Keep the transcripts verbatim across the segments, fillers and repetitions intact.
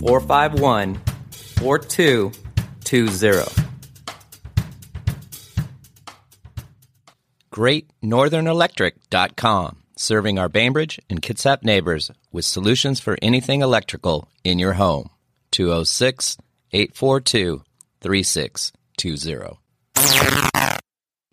four five one, four two two zero. great northern electric dot com, serving our Bainbridge and Kitsap neighbors with solutions for anything electrical in your home. two oh six, eight four two, three six two zero.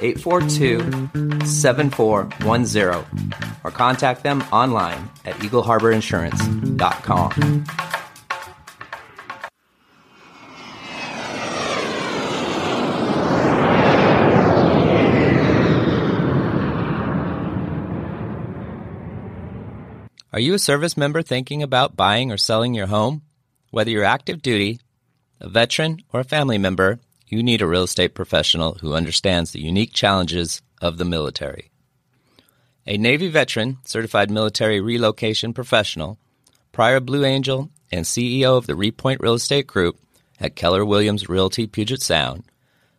eight four two, seven four one zero or contact them online at eagle harbor insurance dot com. Are you a service member thinking about buying or selling your home? Whether you're active duty, a veteran, or a family member, you need a real estate professional who understands the unique challenges of the military. A Navy veteran, certified military relocation professional, prior Blue Angel, and C E O of the RePointe Real Estate Group at Keller Williams Realty Puget Sound,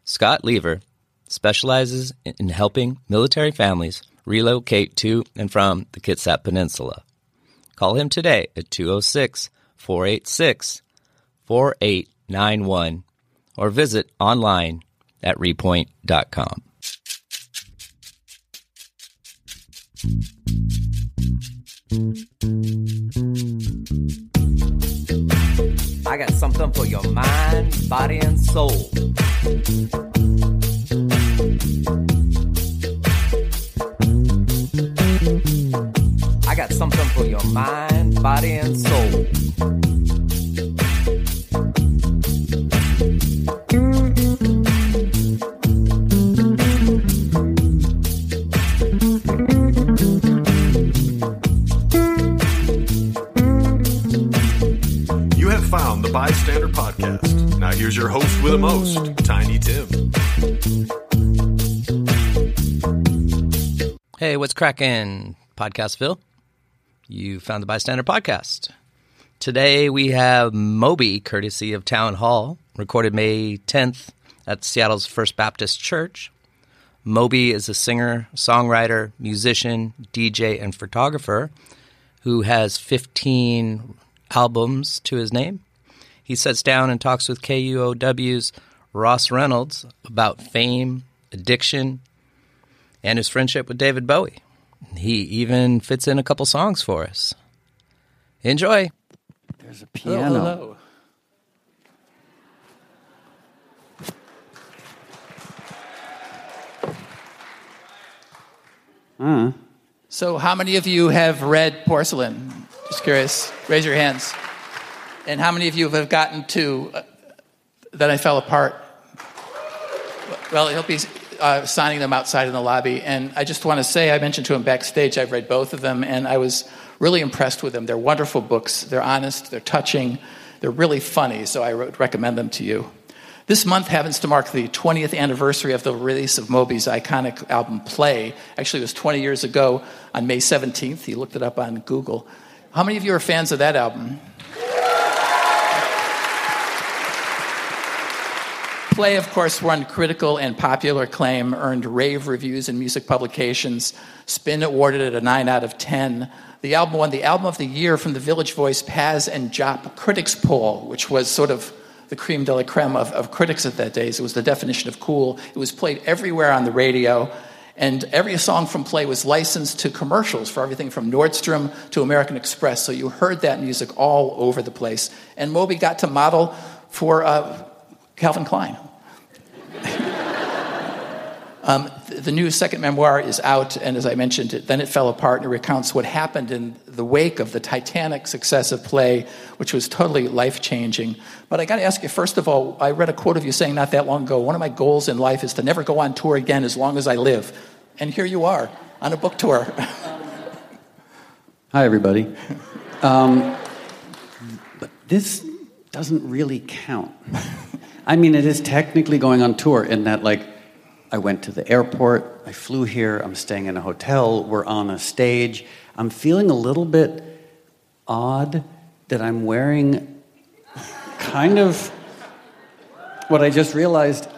Scott Lever specializes in helping military families relocate to and from the Kitsap Peninsula. Call him today at two oh six, four eight six, four eight nine one. Or visit online at repoint dot com. I got something for your mind, body, and soul. I got something for your mind, body, and soul. Found the Bystander Podcast. Now here's your host with the most, Tiny Tim. Hey, what's crackin', Podcastville? You found the Bystander Podcast. Today we have Moby, courtesy of Town Hall, recorded May tenth at Seattle's First Baptist Church. Moby is a singer, songwriter, musician, D J, and photographer who has fifteen albums to his name. He sits down and talks with K U O W's Ross Reynolds about fame, addiction, and his friendship with David Bowie. He even fits in a couple songs for us. Enjoy. There's a piano. Hello, hello. Mm. So how many of you have read Porcelain? Just curious. Raise your hands. And how many of you have gotten to uh, Then I Fell Apart? Well, he'll be uh, signing them outside in the lobby. And I just want to say, I mentioned to him backstage, I've read both of them, and I was really impressed with them. They're wonderful books. They're honest. They're touching. They're really funny, so I would recommend them to you. This month happens to mark the twentieth anniversary of the release of Moby's iconic album, Play. Actually, it was twenty years ago on May seventeenth. He looked it up on Google. How many of you are fans of that album? Play, of course, won critical and popular acclaim, earned rave reviews in music publications. Spin awarded it a nine out of ten. The album won the Album of the Year from the Village Voice Paz and Jop Critics Poll, which was sort of the creme de la creme of, of critics at that days. It was the definition of cool. It was played everywhere on the radio, and every song from Play was licensed to commercials for everything from Nordstrom to American Express, so you heard that music all over the place. And Moby got to model for uh, Calvin Klein. um, the new second memoir is out, and as I mentioned, Then It Fell Apart, and it recounts what happened in the wake of the Titanic success of Play, which was totally life-changing. But I got to ask you, first of all, I read a quote of you saying not that long ago, one of my goals in life is to never go on tour again as long as I live. And here you are, on a book tour. Hi, everybody. Um, this doesn't really count. I mean, it is technically going on tour in that, like, I went to the airport, I flew here, I'm staying in a hotel, we're on a stage. I'm feeling a little bit odd that I'm wearing kind of what I just realized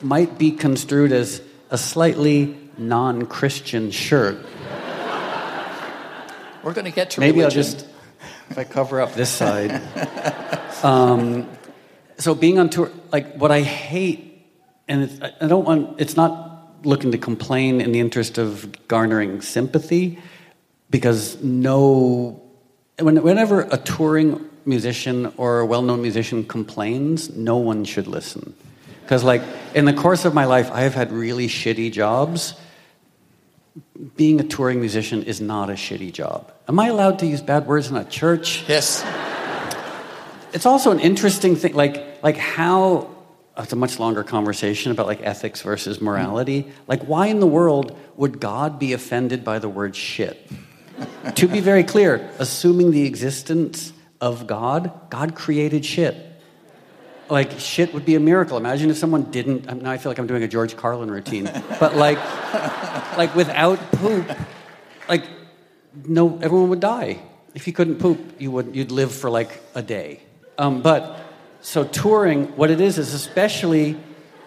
might be construed as a slightly non-Christian shirt. We're going to get to religion. Maybe I'll just, if I cover up this side. Um... So being on tour, like what I hate, and it's, I don't want, it's not looking to complain in the interest of garnering sympathy, because no, when, whenever a touring musician or a well-known musician complains, no one should listen. Because like in the course of my life, I have had really shitty jobs. Being a touring musician is not a shitty job. Am I allowed to use bad words in a church? Yes. It's also an interesting thing, like like how, it's a much longer conversation about like ethics versus morality. Like why in the world would God be offended by the word shit? To be very clear, assuming the existence of God, God created shit. Like shit would be a miracle. Imagine if someone didn't, now I feel like I'm doing a George Carlin routine, but like, like without poop, like no, everyone would die. If you couldn't poop, you would, you'd live for like a day. Um, but, so touring, what it is, is especially,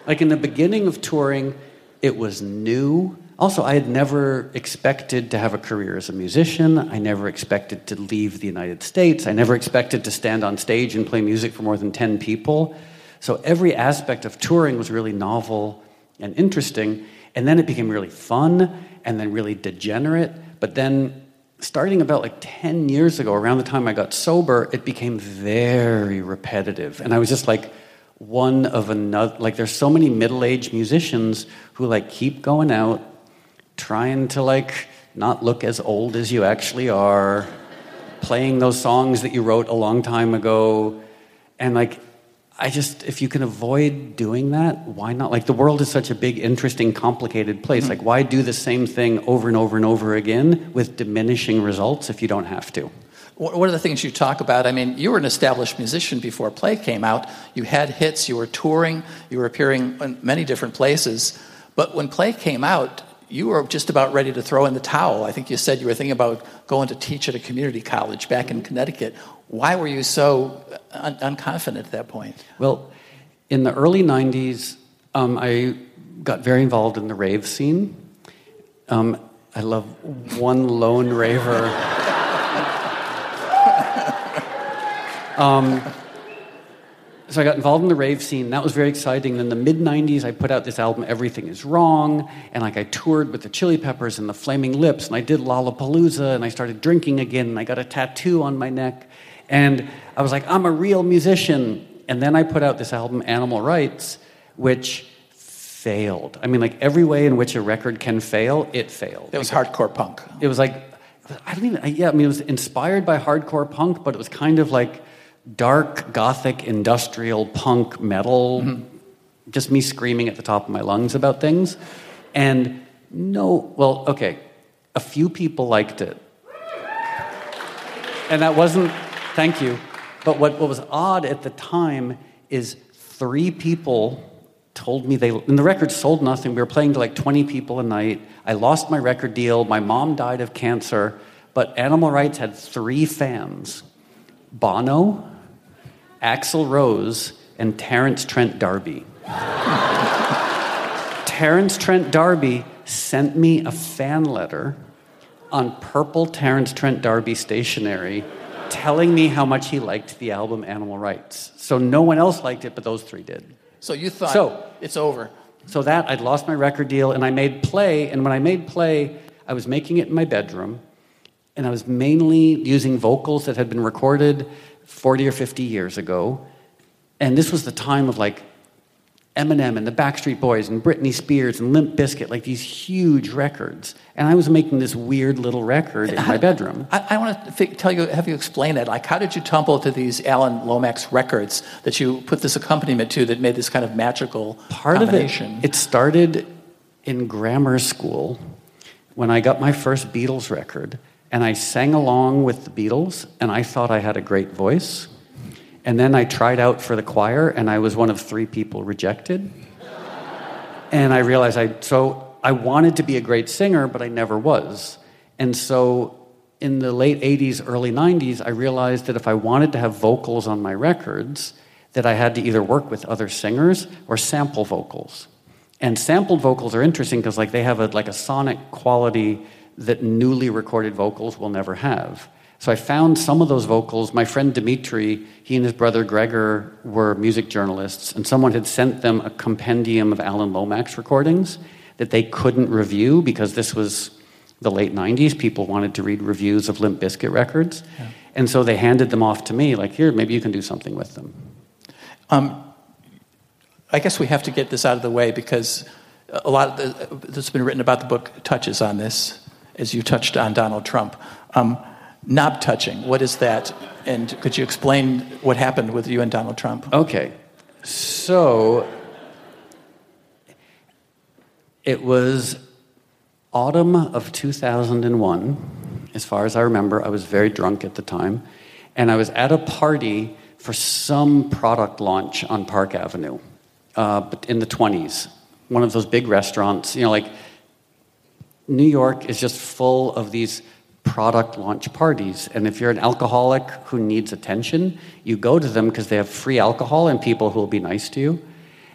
like in the beginning of touring, it was new. Also, I had never expected to have a career as a musician. I never expected to leave the United States. I never expected to stand on stage and play music for more than ten people. So every aspect of touring was really novel and interesting. And then it became really fun, and then really degenerate. But then, starting about like ten years ago, around the time I got sober, it became very repetitive. And I was just like one of another, like there's so many middle-aged musicians who like keep going out, trying to like not look as old as you actually are, playing those songs that you wrote a long time ago. And like, I just, if you can avoid doing that, why not? Like the world is such a big, interesting, complicated place. Like why do the same thing over and over and over again with diminishing results if you don't have to? One of the things you talk about, I mean, you were an established musician before Play came out. You had hits, you were touring, you were appearing in many different places. But when Play came out, you were just about ready to throw in the towel. I think you said you were thinking about going to teach at a community college back in Connecticut. Why were you so un- unconfident at that point? Well, in the early nineties, um, I got very involved in the rave scene. Um, I love one lone raver. um, so I got involved in the rave scene. That was very exciting. Then in the mid-nineties, I put out this album, Everything Is Wrong. And like I toured with the Chili Peppers and the Flaming Lips. And I did Lollapalooza. And I started drinking again. And I got a tattoo on my neck. And I was like, I'm a real musician. And then I put out this album, Animal Rights, which failed. I mean, like, every way in which a record can fail, it failed. It was like, hardcore punk. It was like, I don't even, I, yeah, I mean, it was inspired by hardcore punk, but it was kind of like dark, gothic, industrial punk metal, mm-hmm. just me screaming at the top of my lungs about things. And no, well, okay, a few people liked it. And that wasn't, thank you. But what, what was odd at the time is three people told me they, and the record sold nothing. We were playing to like twenty people a night. I lost my record deal. My mom died of cancer. But Animal Rights had three fans. Bono, Axl Rose, and Terrence Trent D'Arby. Terrence Trent D'Arby sent me a fan letter on purple Terrence Trent D'Arby stationery telling me how much he liked the album Animal Rights. So no one else liked it, but those three did. So you thought so, it's over. So that, I'd lost my record deal, and I made Play. And when I made Play, I was making it in my bedroom, and I was mainly using vocals that had been recorded forty or fifty years ago. And this was the time of, like, Eminem and the Backstreet Boys and Britney Spears and Limp Bizkit, like these huge records. And I was making this weird little record in my bedroom. I, I want to think, tell you, have you explain that. Like, how did you tumble to these Alan Lomax records that you put this accompaniment to that made this kind of magical part combination? Of it, it started in grammar school when I got my first Beatles record. And I sang along with the Beatles, and I thought I had a great voice. And then I tried out for the choir, and I was one of three people rejected. And I realized I, so I wanted to be a great singer, but I never was. And so in the late eighties, early nineties, I realized that if I wanted to have vocals on my records, that I had to either work with other singers or sample vocals. And sampled vocals are interesting because like they have a, like a sonic quality that newly recorded vocals will never have. So I found some of those vocals. My friend Dimitri, he and his brother Gregor were music journalists, and someone had sent them a compendium of Alan Lomax recordings that they couldn't review because this was the late nineties. People wanted to read reviews of Limp Bizkit records. Yeah. And so they handed them off to me, like, here, maybe you can do something with them. Um, I guess we have to get this out of the way because a lot of the, that's been written about the book touches on this, as you touched on Donald Trump. Um, Knob touching, what is that? And could you explain what happened with you and Donald Trump? Okay. So, it was autumn of two thousand one, as far as I remember. I was very drunk at the time. And I was at a party for some product launch on Park Avenue, uh, but in the twenties. One of those big restaurants. You know, like, New York is just full of these product launch parties. And if you're an alcoholic who needs attention, you go to them because they have free alcohol and people who will be nice to you.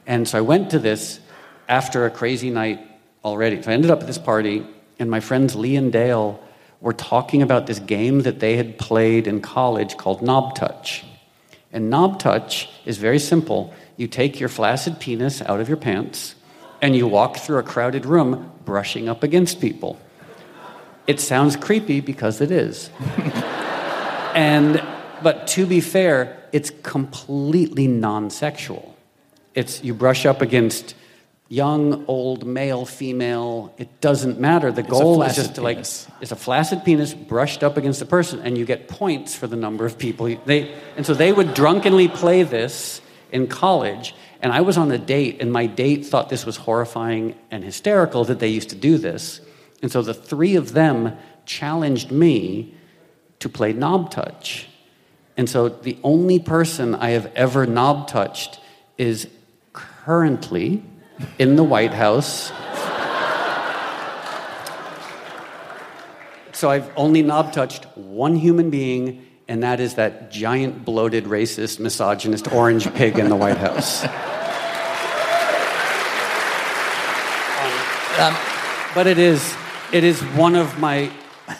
And so I went to this after a crazy night already. So I ended up at this party, and my friends Lee and Dale were talking about this game that they had played in college called Knob Touch. And Knob Touch is very simple. You take your flaccid penis out of your pants, and you walk through a crowded room brushing up against people. It sounds creepy because it is. and but to be fair, it's completely non-sexual. It's you brush up against young, old, male, female. It doesn't matter. The goal is just to like it's a flaccid penis brushed up against a person, and you get points for the number of people you, they. And so they would drunkenly play this in college. And I was on a date, and my date thought this was horrifying and hysterical that they used to do this. And so the three of them challenged me to play knob touch. And so the only person I have ever knob touched is currently in the White House. So I've only knob touched one human being, and that is that giant, bloated, racist, misogynist orange pig in the White House. Um, um, but it is... It is one of my...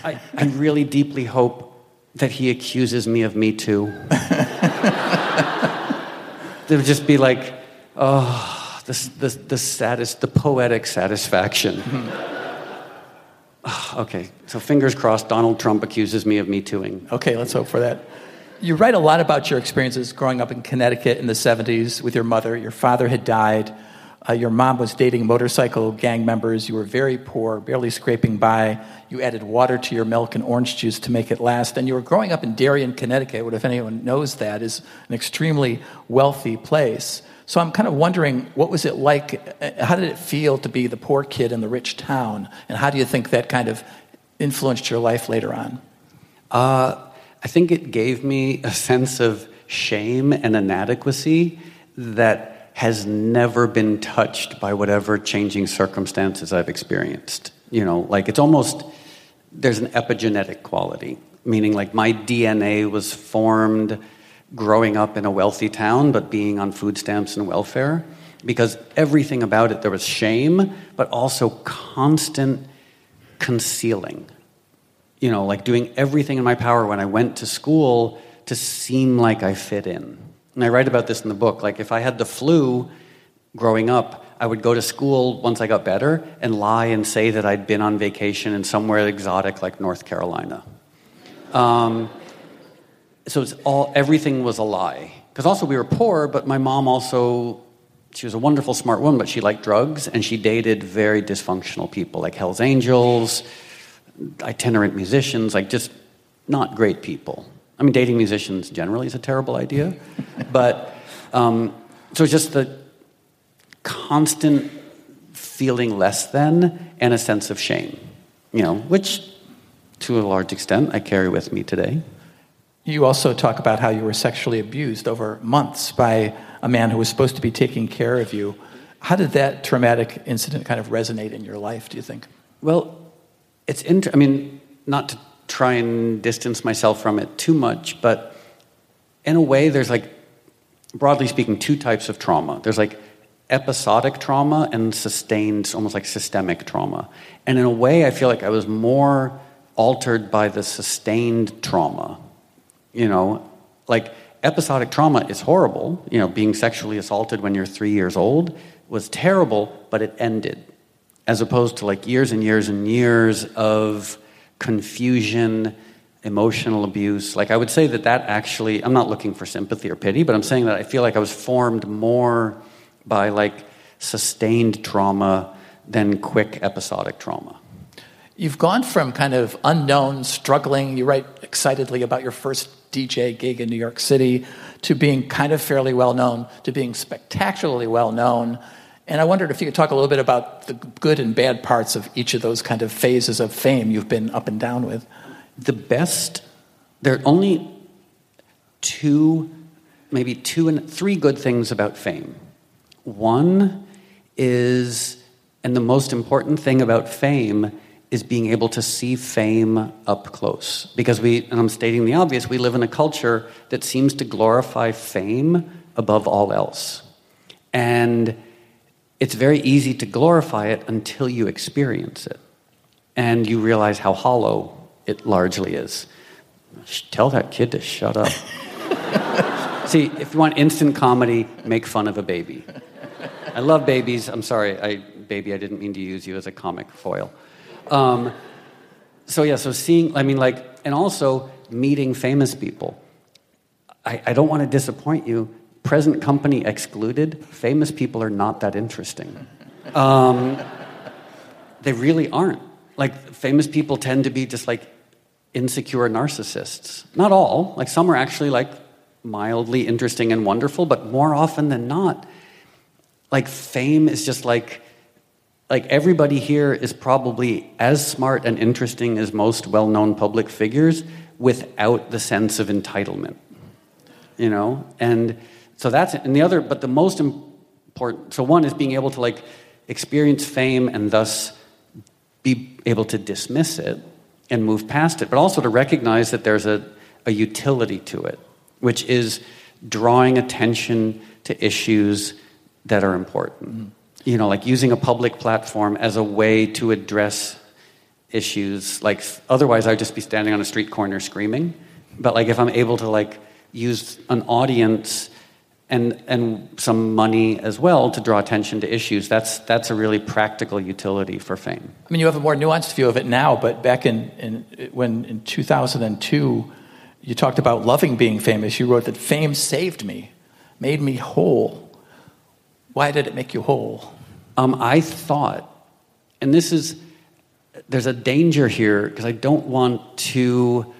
I, I really deeply hope that he accuses me of Me Too. It would just be like, oh, the, the, the, satis, the poetic satisfaction. Mm-hmm. Okay, so fingers crossed Donald Trump accuses me of Me Tooing. Okay, let's hope for that. You write a lot about your experiences growing up in Connecticut in the seventies with your mother. Your father had died. Uh, your mom was dating motorcycle gang members. You were very poor, barely scraping by. You added water to your milk and orange juice to make it last. And you were growing up in Darien, Connecticut, what if anyone knows that, is an extremely wealthy place. So I'm kind of wondering, what was it like? How did it feel to be the poor kid in the rich town? And how do you think that kind of influenced your life later on? Uh, I think it gave me a sense of shame and inadequacy that has never been touched by whatever changing circumstances I've experienced. You know, like it's almost, there's an epigenetic quality, meaning like my D N A was formed growing up in a wealthy town, but being on food stamps and welfare. because everything about it, there was shame, but also constant concealing. You know, like doing everything in my power when I went to school to seem like I fit in. And I write about this in the book. Like, if I had the flu growing up, I would go to school once I got better and lie and say that I'd been on vacation in somewhere exotic like North Carolina. Um, so it's all, everything was a lie. Because also we were poor, but my mom also, she was a wonderful, smart woman, but she liked drugs, and she dated very dysfunctional people, like Hell's Angels, itinerant musicians, like just not great people. I mean, dating musicians generally is a terrible idea, but um, so it's just the constant feeling less than and a sense of shame, you know, which to a large extent I carry with me today. You also talk about how you were sexually abused over months by a man who was supposed to be taking care of you. How did that traumatic incident kind of resonate in your life, do you think? Well, it's inter- I mean, not to try and distance myself from it too much, but in a way there's, like, broadly speaking, two types of trauma. There's like episodic trauma and sustained, almost like systemic trauma. And in a way I feel like I was more altered by the sustained trauma. You know, like episodic trauma is horrible. You know, being sexually assaulted when you're three years old was terrible, but it ended. As opposed to like years and years and years of confusion, emotional abuse. Like, I would say that that actually, I'm not looking for sympathy or pity, but I'm saying that I feel like I was formed more by like sustained trauma than quick episodic trauma. You've gone from kind of unknown, struggling, you write excitedly about your first D J gig in New York City, to being kind of fairly well known, to being spectacularly well known. And I wondered if you could talk a little bit about the good and bad parts of each of those kind of phases of fame you've been up and down with. The best, there are only two, maybe two and three good things about fame. One is, and the most important thing about fame is being able to see fame up close. Because we, and I'm stating the obvious, we live in a culture that seems to glorify fame above all else. And it's very easy to glorify it until you experience it. And you realize how hollow it largely is. Tell that kid to shut up. See, if you want instant comedy, make fun of a baby. I love babies. I'm sorry, I, baby, I didn't mean to use you as a comic foil. Um, so yeah, so seeing, I mean like, and also meeting famous people. I, I don't want to disappoint you. Present company excluded, famous people are not that interesting. Um, they really aren't. Like, famous people tend to be just, like, insecure narcissists. Not all. Like, some are actually, like, mildly interesting and wonderful, but more often than not, like, fame is just, like, like, everybody here is probably as smart and interesting as most well-known public figures without the sense of entitlement, you know? And so that's it. And the other, but the most important, so one is being able to, like, experience fame and thus be able to dismiss it and move past it, but also to recognize that there's a, a utility to it, which is drawing attention to issues that are important. Mm-hmm. You know, like using a public platform as a way to address issues. Like, otherwise I'd just be standing on a street corner screaming. But like, if I'm able to like use an audience and and some money as well to draw attention to issues, that's that's a really practical utility for fame. I mean, you have a more nuanced view of it now, but back in, in when in two thousand two, you talked about loving being famous. You wrote that fame saved me, made me whole. Why did it make you whole? Um, I thought, and this is, there's a danger here because I don't want to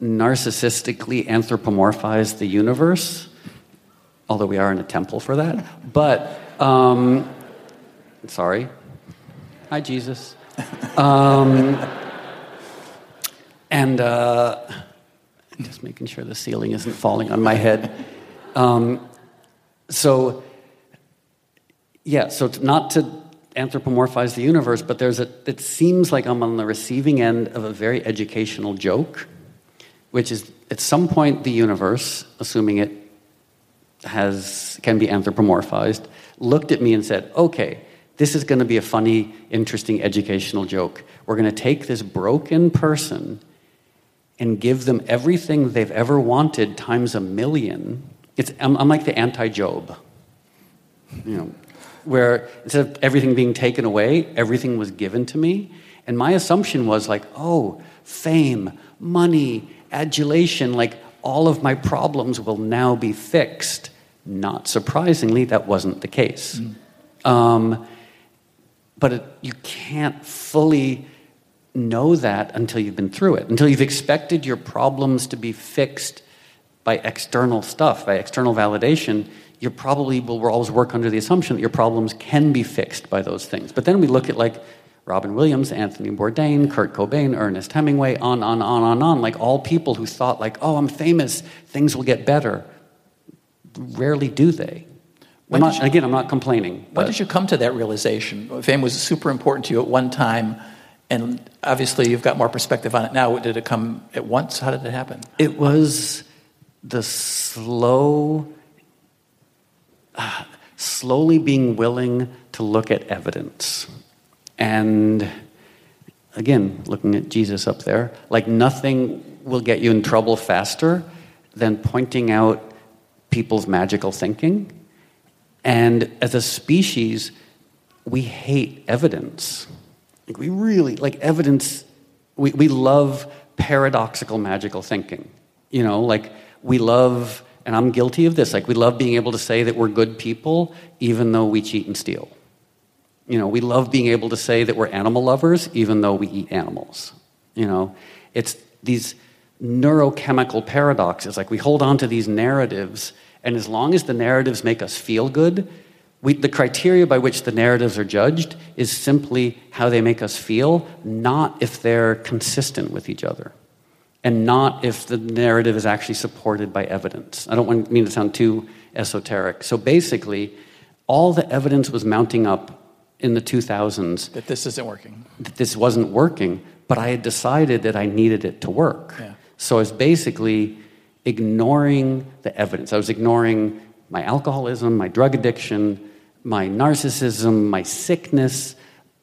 narcissistically anthropomorphize the universe, although we are in a temple for that. But, um, sorry. Hi, Jesus. Um, and uh, just making sure the ceiling isn't falling on my head. Um, so, yeah, so not to anthropomorphize the universe, but there's a, it seems like I'm on the receiving end of a very educational joke, which is at some point the universe, assuming it has can be anthropomorphized, looked at me and said, okay, this is going to be a funny, interesting, educational joke. We're going to take this broken person and give them everything they've ever wanted times a million. It's I'm, I'm like the anti-Job, you know, where instead of everything being taken away, everything was given to me. And my assumption was like, oh, fame, money, adulation, like all of my problems will now be fixed. Not surprisingly, that wasn't the case. Mm. Um, but it, you can't fully know that until you've been through it, until you've expected your problems to be fixed by external stuff, by external validation. You probably will always work under the assumption that your problems can be fixed by those things. But then we look at like Robin Williams, Anthony Bourdain, Kurt Cobain, Ernest Hemingway, on, on, on, on, on, like all people who thought like, oh, I'm famous, things will get better. Rarely do they. I'm not, you, again, I'm not complaining. When but. did you come to that realization? Fame was super important to you at one time, and obviously you've got more perspective on it now. Did it come at once? How did it happen? It was the slow... Uh, slowly being willing to look at evidence. And again, looking at Jesus up there, like nothing will get you in trouble faster than pointing out people's magical thinking. And as a species, we hate evidence. Like we really, like evidence, we, we love paradoxical magical thinking. You know, like we love... And I'm guilty of this. Like, we love being able to say that we're good people, even though we cheat and steal. You know, we love being able to say that we're animal lovers, even though we eat animals. You know, it's these neurochemical paradoxes. Like, we hold on to these narratives, and as long as the narratives make us feel good, we, the criteria by which the narratives are judged is simply how they make us feel, not if they're consistent with each other. And not if the narrative is actually supported by evidence. I don't want, mean to sound too esoteric. So basically, all the evidence was mounting up in the two thousands. That this isn't working. That this wasn't working, but I had decided that I needed it to work. Yeah. So I was basically ignoring the evidence. I was ignoring my alcoholism, my drug addiction, my narcissism, my sickness,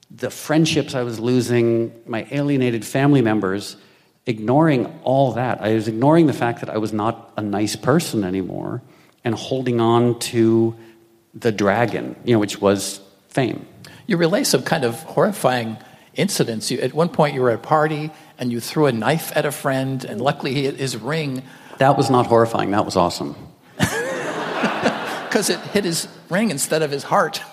the friendships I was losing, my alienated family members... Ignoring all that, I was ignoring the fact that I was not a nice person anymore and holding on to the dragon, you know, which was fame. You relay some kind of horrifying incidents. You, at one point you were at a party and you threw a knife at a friend and luckily he, his ring... That was not horrifying, that was awesome. Because it hit his ring instead of his heart.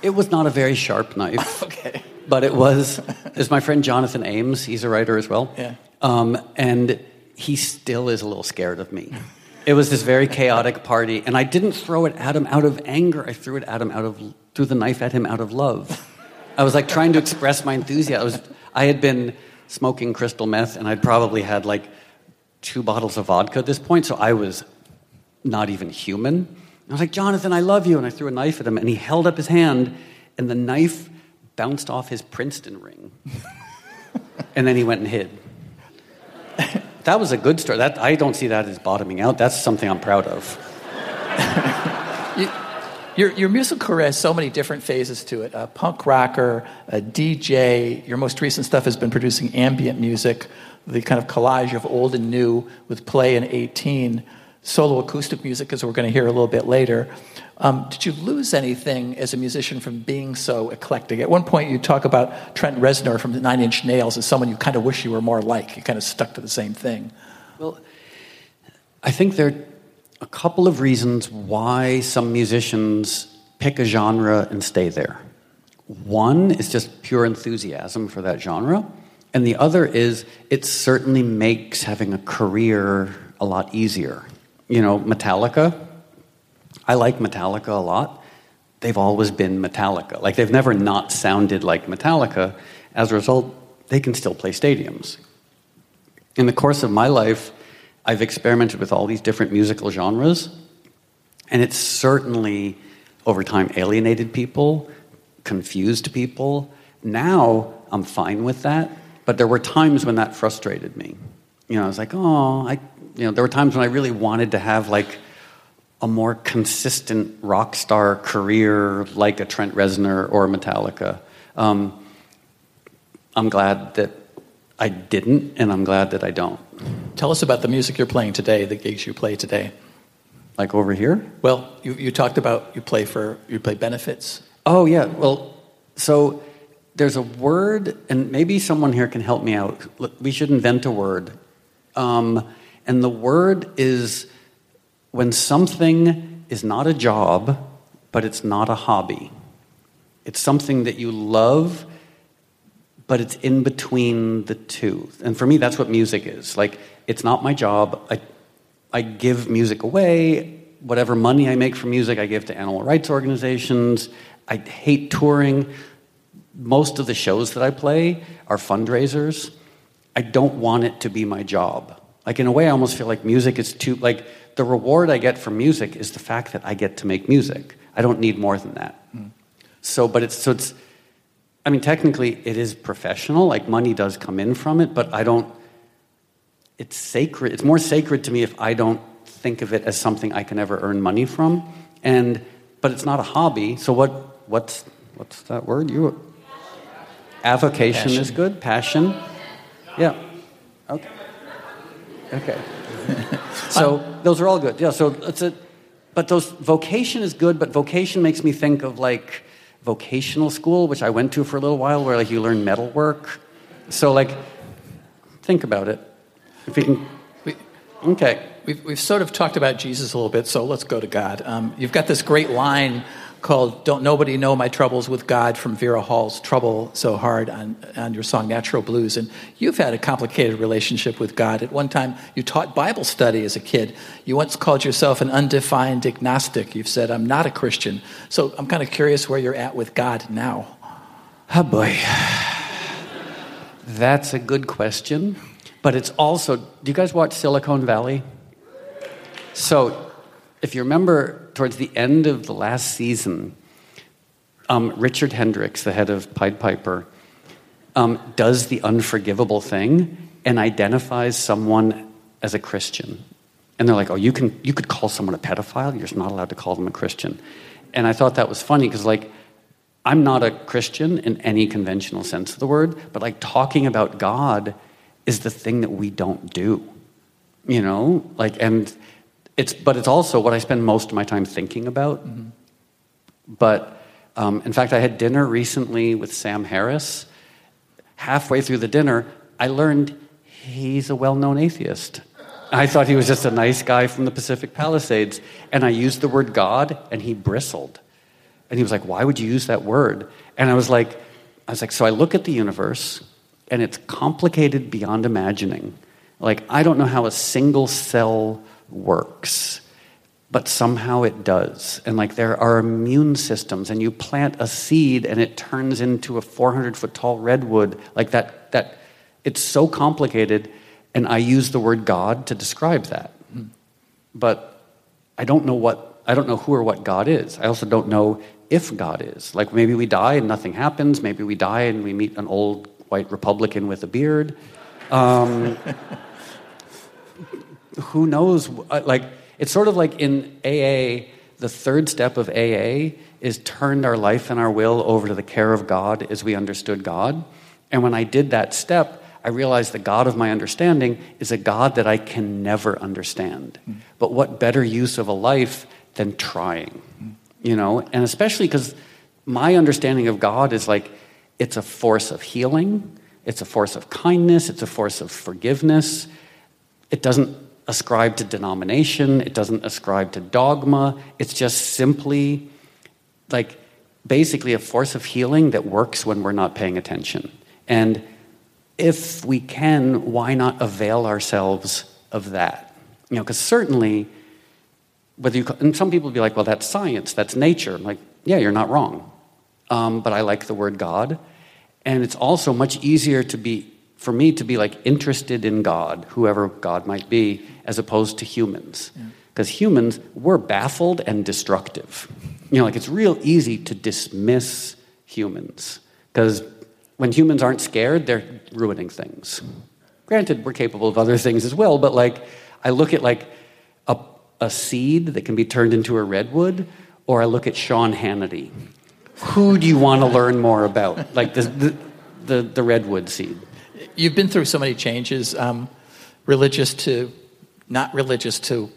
It was not a very sharp knife. Okay. But it was... It's my friend Jonathan Ames, he's a writer as well. Yeah. Um, and he still is a little scared of me. It was this very chaotic party, and I didn't throw it at him out of anger. I threw it at him out of threw the knife at him out of love. I was like trying to express my enthusiasm. I, was, I had been smoking crystal meth, and I'd probably had like two bottles of vodka at this point, so I was not even human. And I was like, Jonathan, I love you, and I threw a knife at him, and he held up his hand, and the knife bounced off his Princeton ring, and then he went and hid. That was a good story. That, I don't see that as bottoming out. That's something I'm proud of. you, your, your musical career has so many different phases to it. A punk rocker, a D J. Your most recent stuff has been producing ambient music, the kind of collage of old and new with Play and eighteen, solo acoustic music, as we're going to hear a little bit later. Um, did you lose anything as a musician from being so eclectic? At one point you talk about Trent Reznor from the Nine Inch Nails as someone you kind of wish you were more like. You kind of stuck to the same thing. Well, I think there are a couple of reasons why some musicians pick a genre and stay there. One is just pure enthusiasm for that genre. And the other is it certainly makes having a career a lot easier. You know, Metallica... I like Metallica a lot. They've always been Metallica. Like, they've never not sounded like Metallica. As a result, they can still play stadiums. In the course of my life, I've experimented with all these different musical genres, and it's certainly, over time, alienated people, confused people. Now, I'm fine with that, but there were times when that frustrated me. You know, I was like, oh, I... You know, there were times when I really wanted to have, like... a more consistent rock star career like a Trent Reznor or Metallica. Um, I'm glad that I didn't, and I'm glad that I don't. Tell us about the music you're playing today, the gigs you play today. Like over here? Well, you, you talked about you play for you play benefits. Oh, yeah. Well, so there's a word, and maybe someone here can help me out. We should invent a word. Um, and the word is when something is not a job, but it's not a hobby. It's something that you love, but it's in between the two. And for me, that's what music is. Like, it's not my job. I, I give music away. Whatever money I make from music, I give to animal rights organizations. I hate touring. Most of the shows that I play are fundraisers. I don't want it to be my job. Like, in a way, I almost feel like music is too... Like, the reward I get from music is the fact that I get to make music. I don't need more than that. Mm. So, but it's... So it's I mean, technically, it is professional. Like, money does come in from it, but I don't... It's sacred. It's more sacred to me if I don't think of it as something I can ever earn money from. And but it's not a hobby. So what? What's what's that word? You avocation is good. Passion. Yeah. Okay. Okay. So those are all good. Yeah. So it's a. But those vocation is good. But vocation makes me think of like vocational school, which I went to for a little while, where like you learn metal work. So like, think about it. If we can, we, okay. We've we've sort of talked about Jesus a little bit, so let's go to God. Um, you've got this great line called "Don't Nobody Know My Troubles with God" from Vera Hall's "Trouble So Hard" on on your song "Natural Blues." And you've had a complicated relationship with God. At one time, you taught Bible study as a kid. You once called yourself an undefined agnostic. You've said, "I'm not a Christian." So I'm kind of curious where you're at with God now. Oh boy, that's a good question. But it's also, do you guys watch Silicon Valley? So, if you remember, towards the end of the last season, um, Richard Hendricks, the head of Pied Piper, um, does the unforgivable thing and identifies someone as a Christian. And they're like, oh, you can you could call someone a pedophile, you're just not allowed to call them a Christian. And I thought that was funny, because like, I'm not a Christian in any conventional sense of the word, but like talking about God is the thing that we don't do, you know? Like, and it's, but it's also what I spend most of my time thinking about. Mm-hmm. But, um, in fact, I had dinner recently with Sam Harris. Halfway through the dinner, I learned he's a well-known atheist. I thought he was just a nice guy from the Pacific Palisades, and I used the word God, and he bristled. And he was like, why would you use that word? And I was like, I was like, so I look at the universe, and it's complicated beyond imagining. Like, I don't know how a single cell works, but somehow it does. And like, there are immune systems, and you plant a seed and it turns into a four hundred foot tall redwood. Like that, that it's so complicated, and I use the word God to describe that. But I don't know what, I don't know who or what God is. I also don't know if God is. Like, maybe we die and nothing happens. Maybe we die and we meet an old white Republican with a beard. Um, who knows? Like, it's sort of like in A A, the third step of A A is turned our life and our will over to the care of God as we understood God. And when I did that step, I realized the God of my understanding is a God that I can never understand. Mm. But what better use of a life than trying, mm. you know? And especially because my understanding of God is like, it's a force of healing, it's a force of kindness, it's a force of forgiveness. It doesn't ascribe to denomination, it doesn't ascribe to dogma, it's just simply, like, basically a force of healing that works when we're not paying attention. And if we can, why not avail ourselves of that? You know, because certainly, whether you, and some people will be like, well, that's science, that's nature. I'm like, yeah, you're not wrong. Um, but I like the word God. And it's also much easier to be, for me, to be like interested in God, whoever God might be, as opposed to humans. Because yeah. humans, we're baffled and destructive. You know, like, it's real easy to dismiss humans. Because when humans aren't scared, they're ruining things. Granted, we're capable of other things as well, but like, I look at like a a seed that can be turned into a redwood, or I look at Sean Hannity. Who do you want to learn more about? Like the the, the, the redwood seed. You've been through so many changes, um, religious to not religious to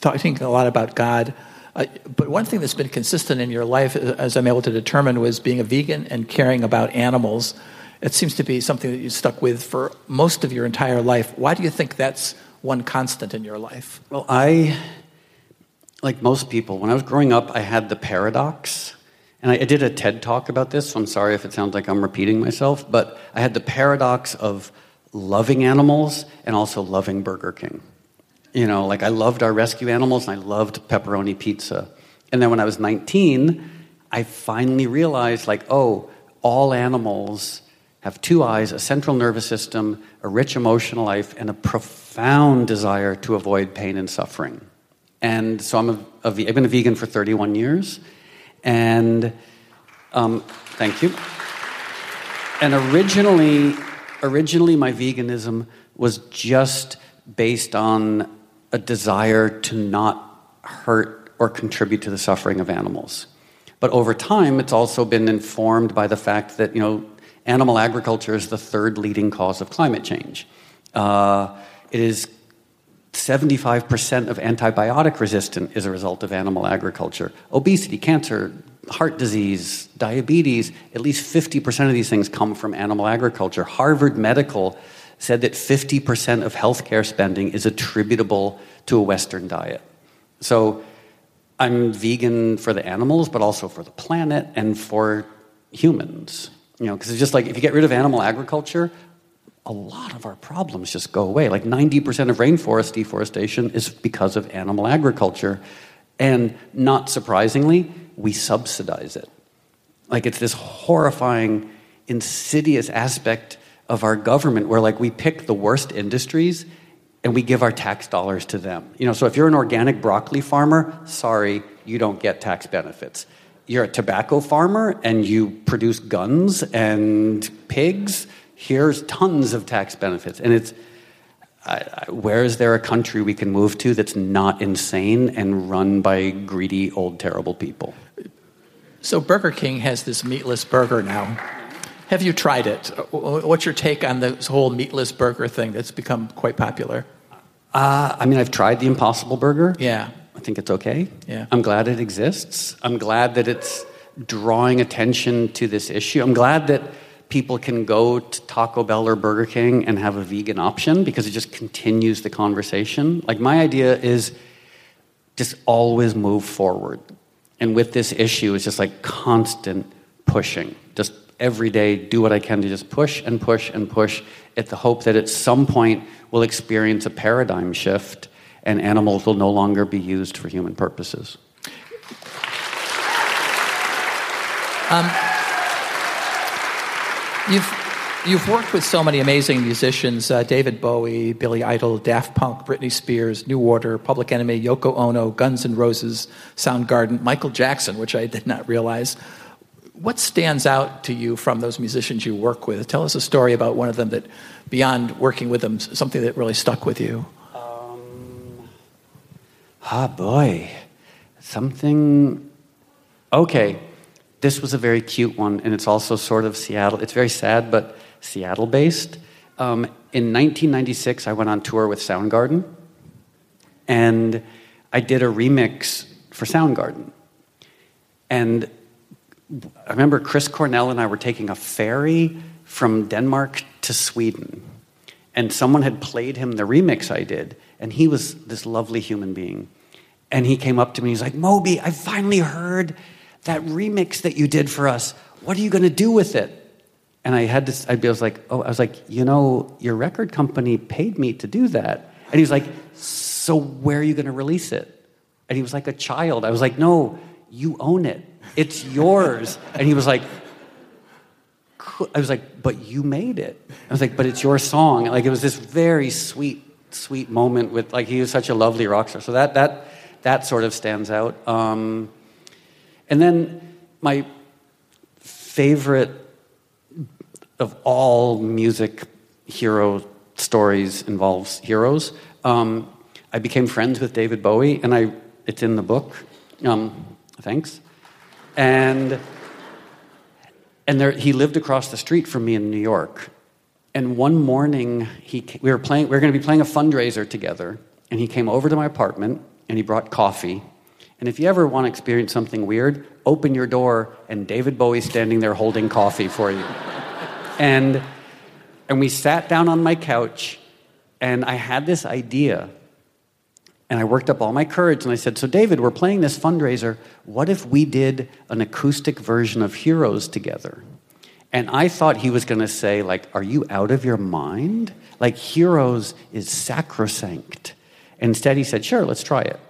talking a lot about God. Uh, but one thing that's been consistent in your life, as I'm able to determine, was being a vegan and caring about animals. It seems to be something that you stuck with for most of your entire life. Why do you think that's one constant in your life? Well, I, like most people, when I was growing up, I had the paradox. And I, I did a TED Talk about this, so I'm sorry if it sounds like I'm repeating myself. But I had the paradox of loving animals and also loving Burger King. You know, like I loved our rescue animals and I loved pepperoni pizza. And then when I was nineteen, I finally realized like, oh, all animals have two eyes, a central nervous system, a rich emotional life, and a profound desire to avoid pain and suffering. And so I'm a, a, I've been a vegan for thirty-one years. And um, thank you. And originally, originally my veganism was just based on a desire to not hurt or contribute to the suffering of animals. But over time, it's also been informed by the fact that, you know, animal agriculture is the third leading cause of climate change. Uh, it is seventy-five percent of antibiotic resistant is a result of animal agriculture. Obesity, cancer, heart disease, diabetes, at least fifty percent of these things come from animal agriculture. Harvard Medical said that fifty percent of healthcare spending is attributable to a Western diet. So I'm vegan for the animals, but also for the planet and for humans. You know, because it's just like, if you get rid of animal agriculture, a lot of our problems just go away. Like ninety percent of rainforest deforestation is because of animal agriculture. And not surprisingly, we subsidize it. Like it's this horrifying, insidious aspect of our government where like we pick the worst industries and we give our tax dollars to them. You know, so if you're an organic broccoli farmer, sorry, you don't get tax benefits. You're a tobacco farmer and you produce guns and pigs, here's tons of tax benefits. And it's, I, I, where is there a country we can move to that's not insane and run by greedy, old, terrible people? So Burger King has this meatless burger now. Have you tried it? What's your take on this whole meatless burger thing that's become quite popular? Uh, I mean, I've tried the Impossible Burger. Yeah. I think it's okay. Yeah. I'm glad it exists. I'm glad that it's drawing attention to this issue. I'm glad that people can go to Taco Bell or Burger King and have a vegan option because it just continues the conversation. Like, my idea is just always move forward. And with this issue, it's just like constant pushing. Just every day, do what I can to just push and push and push at the hope that at some point we'll experience a paradigm shift and animals will no longer be used for human purposes. Um, you've, you've worked with so many amazing musicians, uh, David Bowie, Billy Idol, Daft Punk, Britney Spears, New Order, Public Enemy, Yoko Ono, Guns N' Roses, Soundgarden, Michael Jackson, which I did not realize. What stands out to you from those musicians you work with? Tell us a story about one of them that, beyond working with them, something that really stuck with you. Um, ah, boy. Something... Okay. This was a very cute one, and it's also sort of Seattle. It's very sad, but Seattle-based. Um, in nineteen ninety-six, I went on tour with Soundgarden, and I did a remix for Soundgarden. And I remember Chris Cornell and I were taking a ferry from Denmark to Sweden, and someone had played him the remix I did, and he was this lovely human being. And he came up to me, he's like, Moby, I finally heard that remix that you did for us. What are you going to do with it? And I had this, I was like, oh, I was like, you know, your record company paid me to do that. And he was like, so where are you going to release it? And he was like a child. I was like, no, you own it. It's yours. And he was like, I was like, but you made it. I was like, but it's your song. Like, it was this very sweet, sweet moment with, like, he was such a lovely rock star. So that that that sort of stands out. Um, and then my favorite of all music hero stories involves Heroes. Um, I became friends with David Bowie, and I it's in the book. Um, thanks. And and there, he lived across the street from me in New York. And one morning, he we were playing. We were going to be playing a fundraiser together, and he came over to my apartment, and he brought coffee. And if you ever want to experience something weird, open your door, and David Bowie's standing there holding coffee for you. And and we sat down on my couch, and I had this idea, and I worked up all my courage, and I said, "So David, we're playing this fundraiser. What if we did an acoustic version of Heroes together?" And I thought he was going to say, like, "Are you out of your mind? Like, Heroes is sacrosanct." Instead, he said, "Sure, let's try it."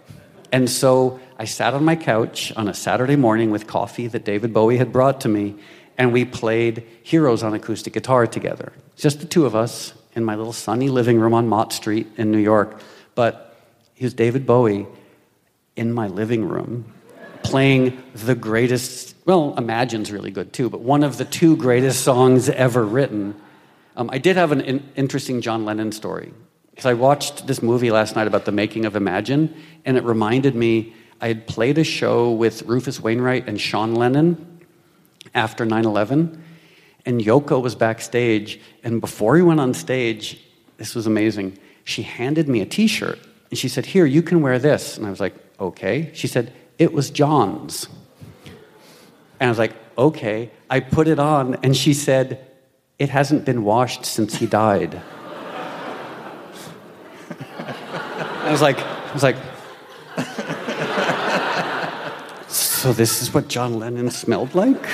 And so I sat on my couch on a Saturday morning with coffee that David Bowie had brought to me, and we played Heroes on acoustic guitar together. Just the two of us in my little sunny living room on Mott Street in New York. But here's David Bowie in my living room playing the greatest, well, Imagine's really good too, but one of the two greatest songs ever written. Um, I did have an in- interesting John Lennon story, because I watched this movie last night about the making of Imagine, and it reminded me I had played a show with Rufus Wainwright and Sean Lennon after nine eleven, and Yoko was backstage, and before he went on stage, this was amazing, she handed me a t-shirt, and she said, "Here, you can wear this." And I was like, "Okay." She said, "It was John's." And I was like, "Okay." I put it on, and she said, "It hasn't been washed since he died." I was like, I was like, so this is what John Lennon smelled like?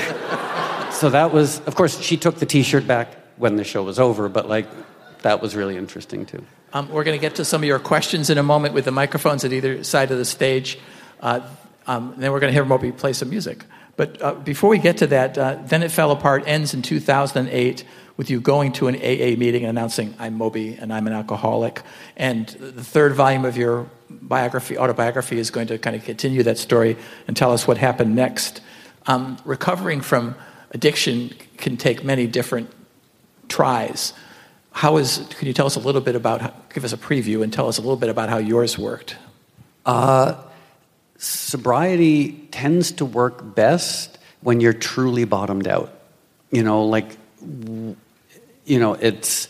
So that was, of course, she took the t-shirt back when the show was over, but like, that was really interesting too. Um, we're going to get to some of your questions in a moment with the microphones at either side of the stage. Uh, um, and then we're going to hear Moby play some music. But uh, before we get to that, uh, Then It Fell Apart ends in two thousand eight with you going to an A A meeting and announcing, "I'm Moby and I'm an alcoholic." And the third volume of your biography, autobiography, is going to kind of continue that story and tell us what happened next. Um, recovering from addiction can take many different tries. How is, can you tell us a little bit about, give us a preview and tell us a little bit about how yours worked? Uh... Sobriety tends to work best when you're truly bottomed out. You know, like, you know, it's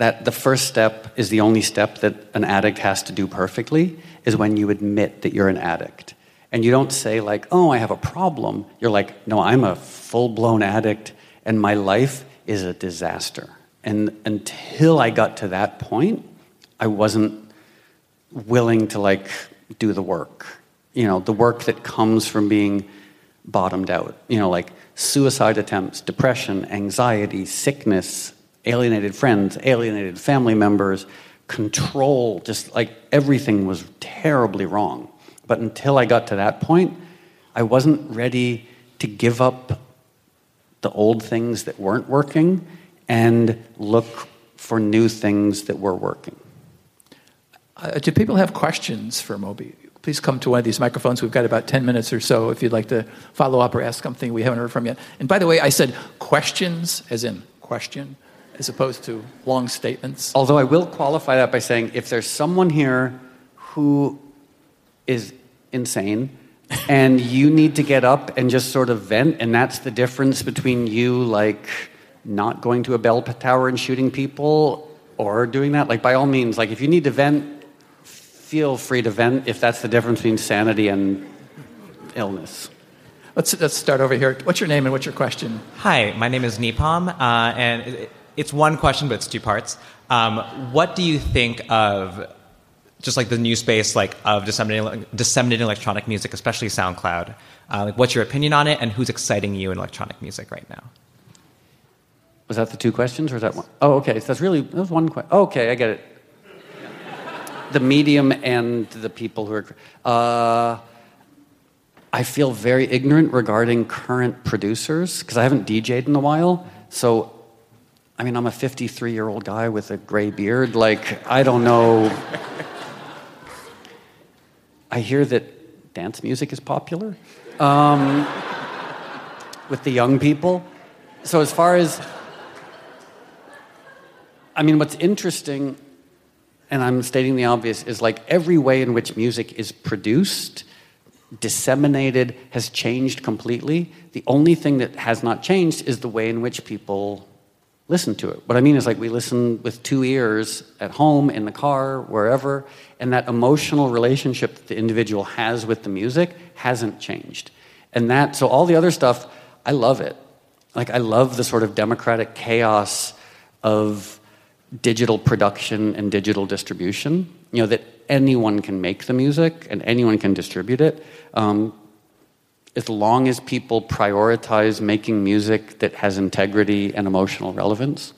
that the first step is the only step that an addict has to do perfectly, is when you admit that you're an addict. And you don't say like, "Oh, I have a problem." You're like, "No, I'm a full-blown addict and my life is a disaster." And until I got to that point, I wasn't willing to like do the work. You know, the work that comes from being bottomed out. You know, like suicide attempts, depression, anxiety, sickness, alienated friends, alienated family members, control, just like everything was terribly wrong. But until I got to that point, I wasn't ready to give up the old things that weren't working and look for new things that were working. Uh, do people have questions for Moby? Please come to one of these microphones. We've got about ten minutes or so if you'd like to follow up or ask something we haven't heard from yet. And by the way, I said questions, as in question, as opposed to long statements. Although I will qualify that by saying, if there's someone here who is insane and you need to get up and just sort of vent, and that's the difference between you, like, not going to a bell tower and shooting people or doing that, like, by all means, like, if you need to vent, feel free to vent, if that's the difference between sanity and illness. Let's let's start over here. What's your name and what's your question? Hi, my name is Nipam, uh, and it's one question, but it's two parts. Um, what do you think of just like the new space, like of disseminating, disseminating electronic music, especially SoundCloud? Uh, like, what's your opinion on it, and who's exciting you in electronic music right now? Was that the two questions, or is that one? Oh, okay. So that's really that was one question. Okay, I get it. The medium and the people who are... Uh, I feel very ignorant regarding current producers, because I haven't D J'd in a while. So, I mean, I'm a fifty-three-year-old guy with a gray beard. Like, I don't know... I hear that dance music is popular um, with the young people. So as far as... I mean, what's interesting... and I'm stating the obvious, is like every way in which music is produced, disseminated, has changed completely. The only thing that has not changed is the way in which people listen to it. What I mean is, like, we listen with two ears at home, in the car, wherever, and that emotional relationship that the individual has with the music hasn't changed. And that, so all the other stuff, I love it. Like, I love the sort of democratic chaos of digital production and digital distribution, you know, that anyone can make the music and anyone can distribute it. Um, as long as people prioritize making music that has integrity and emotional relevance.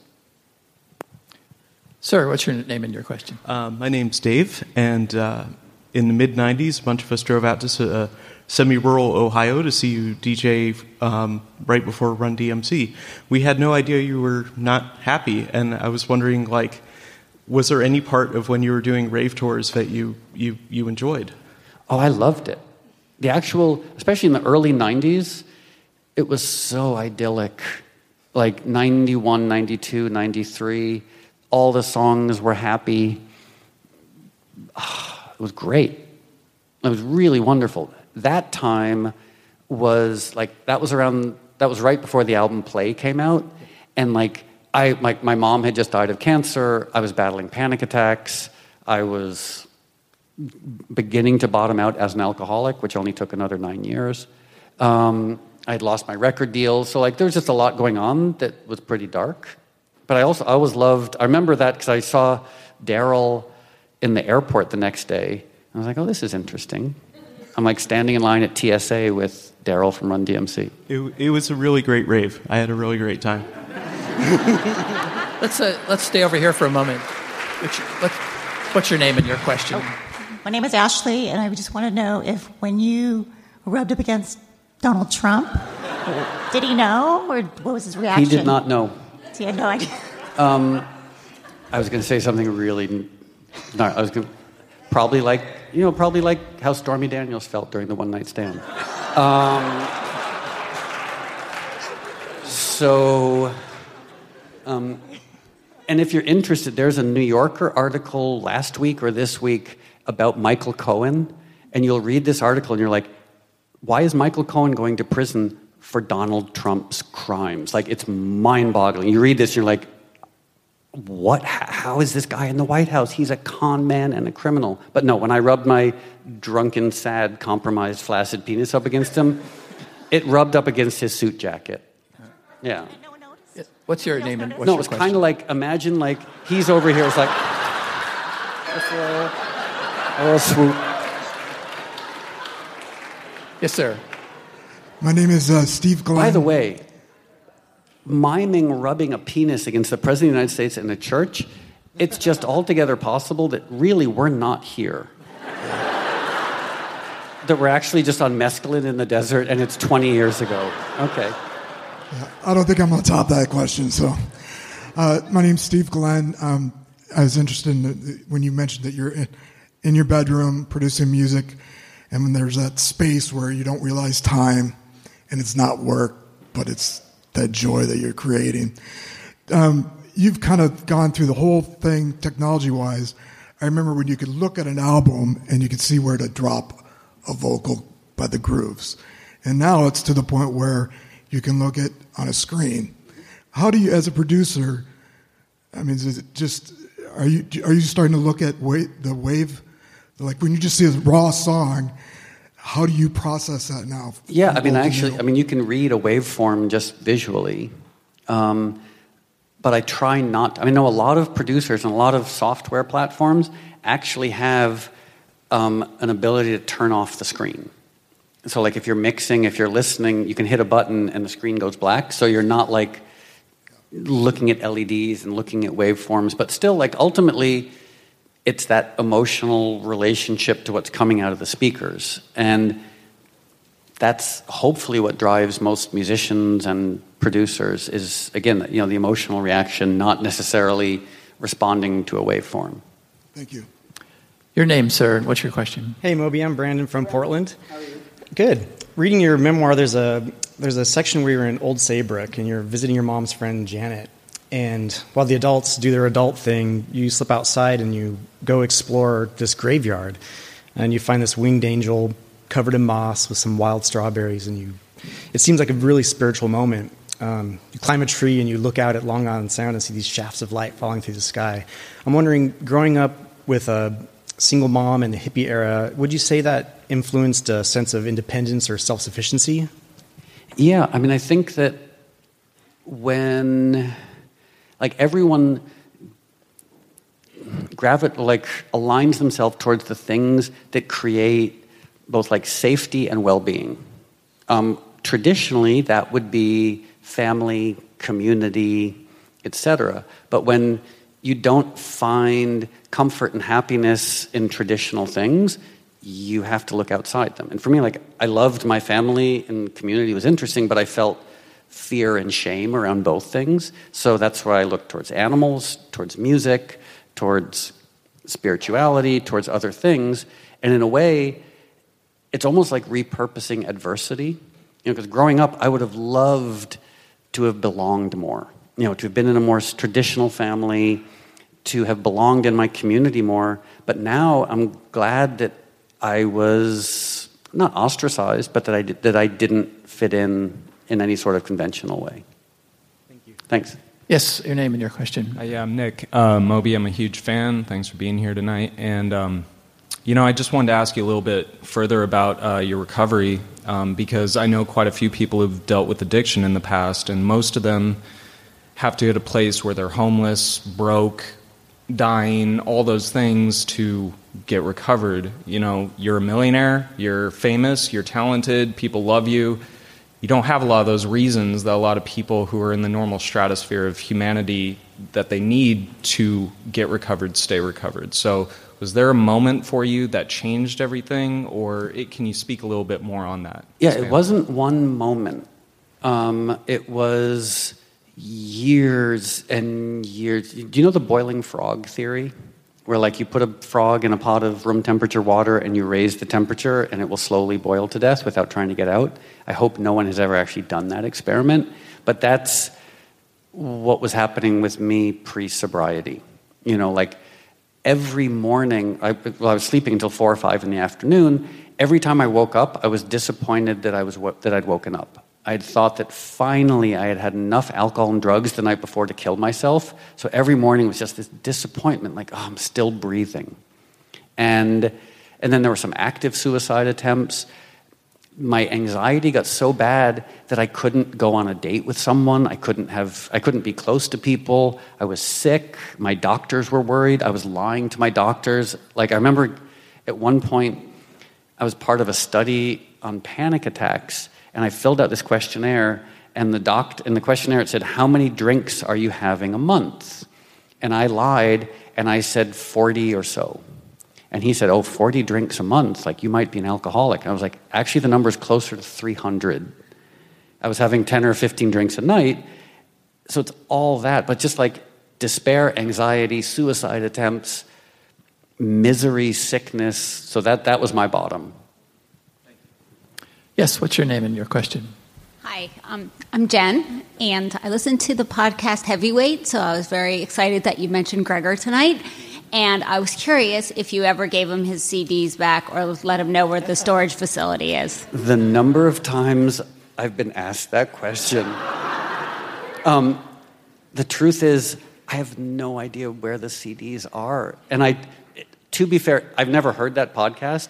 Sir, what's your name and your question? Uh, my name's Dave, and uh, in the mid nineties, a bunch of us drove out to uh, semi-rural Ohio to see you D J um, right before Run D M C. We had no idea you were not happy, and I was wondering, like, was there any part of when you were doing rave tours that you, you, you enjoyed? Oh, I loved it. The actual, especially in the early nineties, it was so idyllic. Like ninety-one, ninety-two, ninety-three, all the songs were happy. It was great. It was really wonderful. That time was like, that was around, that was right before the album Play came out. And like, I, my, my mom had just died of cancer. I was battling panic attacks. I was beginning to bottom out as an alcoholic, which only took another nine years. Um, I had lost my record deal. So like, there was just a lot going on that was pretty dark. But I also, I always loved, I remember that because I saw Daryl in the airport the next day. I was like, oh, this is interesting. I'm like standing in line at T S A with Daryl from Run D M C. It, it was a really great rave. I had a really great time. let's uh, let's stay over here for a moment. What's, what, what's your name and your question? Oh. My name is Ashley, and I just want to know if when you rubbed up against Donald Trump, did he know, or what was his reaction? He did not know. He had no idea. Um, I was going to say something really. No, I was going to probably like you know probably like how Stormy Daniels felt during the one night stand. Um, so. Um, and if you're interested, there's a New Yorker article last week or this week about Michael Cohen, and you'll read this article and you're like, why is Michael Cohen going to prison for Donald Trump's crimes? Like, it's mind-boggling. You read this and you're like, what? How is this guy in the White House? He's a con man and a criminal. But no, when I rubbed my drunken, sad, compromised, flaccid penis up against him, it rubbed up against his suit jacket. Yeah. What's your name and what's no, your question? No, it's kind of like, imagine like he's over here. It's like a little, a little swoop. Yes, sir. My name is uh, Steve Glenn. By the way, miming rubbing a penis against the President of the United States in a church, it's just altogether possible that really we're not here. That we're actually just on mescaline in the desert and it's twenty years ago. Okay. Yeah, I don't think I'm going to top that question. So, uh, my name's Steve Glenn. Um, I was interested in the, the, when you mentioned that you're in, in your bedroom producing music, and when there's that space where you don't realize time, and it's not work, but it's that joy that you're creating. Um, you've kind of gone through the whole thing technology-wise. I remember when you could look at an album and you could see where to drop a vocal by the grooves, and now it's to the point where you can look at on a screen. How do you, as a producer, I mean, is it just, are you are you starting to look at wave, the wave? Like, when you just see a raw song, how do you process that now? Yeah, I mean, actually, I mean, you can read a waveform just visually. Um, but I try not to, I mean, no, a lot of producers and a lot of software platforms actually have um, an ability to turn off the screen. So, like, if you're mixing, if you're listening, you can hit a button and the screen goes black. So you're not, like, looking at L E Ds and looking at waveforms. But still, like, ultimately, it's that emotional relationship to what's coming out of the speakers. And that's hopefully what drives most musicians and producers is, again, you know, the emotional reaction, not necessarily responding to a waveform. Thank you. Your name, sir, and what's your question? Hey, Moby, I'm Brandon from Portland. How are you? Good. Reading your memoir, there's a there's a section where you're in Old Saybrook and you're visiting your mom's friend Janet, And while the adults do their adult thing, you slip outside and you go explore this graveyard. And you find this winged angel covered in moss with some wild strawberries. And you, it seems like a really spiritual moment. Um, you climb a tree and you look out at Long Island Sound and see these shafts of light falling through the sky. I'm wondering, growing up with a single mom in the hippie era, would you say that influenced a sense of independence or self-sufficiency? Yeah, I mean, I think that when... Like, everyone gravi- like aligns themselves towards the things that create both, like, safety and well-being. Um, traditionally, that would be family, community, et cetera. But when you don't find comfort and happiness in traditional things, you have to look outside them. And for me, like, I loved my family and community was interesting, but I felt fear and shame around both things. So that's where I look towards animals, towards music, towards spirituality, towards other things. And in a way, it's almost like repurposing adversity. You know, because growing up, I would have loved to have belonged more. You know, to have been in a more traditional family, to have belonged in my community more. But now I'm glad that I was not ostracized, but that I did, that I didn't fit in in any sort of conventional way. Thank you. Thanks. Yes, your name and your question. Uh, yeah, I'm Nick. Uh, Moby, I'm a huge fan. Thanks for being here tonight. And, um, you know, I just wanted to ask you a little bit further about uh, your recovery, um, because I know quite a few people who've dealt with addiction in the past, and most of them have to hit a place where they're homeless, broke, dying, all those things to get recovered. You know, you're a millionaire, you're famous, you're talented, people love you. You don't have a lot of those reasons that a lot of people who are in the normal stratosphere of humanity that they need to get recovered, stay recovered. So was there a moment for you that changed everything, or it, can you speak a little bit more on that? Yeah, Sam? It wasn't one moment. Um, it was years and years. Do you know the boiling frog theory? Where, like, you put a frog in a pot of room temperature water and you raise the temperature and it will slowly boil to death without trying to get out. I hope no one has ever actually done that experiment, but that's what was happening with me pre-sobriety. You know, like, every morning, I, well, I was sleeping until four or five in the afternoon. Every time I woke up, I was disappointed that I was that I'd woken up. I'd thought that finally I had had enough alcohol and drugs the night before to kill myself. So every morning was just this disappointment, like, oh, I'm still breathing. And and then there were some active suicide attempts. My anxiety got so bad that I couldn't go on a date with someone. I couldn't have I couldn't be close to people. I was sick. My doctors were worried. I was lying to my doctors. Like, I remember at one point I was part of a study on panic attacks. And I filled out this questionnaire, and the doc in the questionnaire it said, "How many drinks are you having a month?" And I lied, and I said forty or so. And he said, "Oh, forty drinks a month? Like, you might be an alcoholic." And I was like, "Actually, the number's closer to three hundred. I was having ten or fifteen drinks a night, so it's all that. But just like despair, anxiety, suicide attempts, misery, sickness. So that that was my bottom. Yes, what's your name and your question? Hi, um, I'm Jen, and I listened to the podcast Heavyweight, so I was very excited that you mentioned Gregor tonight, and I was curious if you ever gave him his C Ds back or let him know where the storage facility is. The number of times I've been asked that question. um, the truth is, I have no idea where the C Ds are, and I, to be fair, I've never heard that podcast.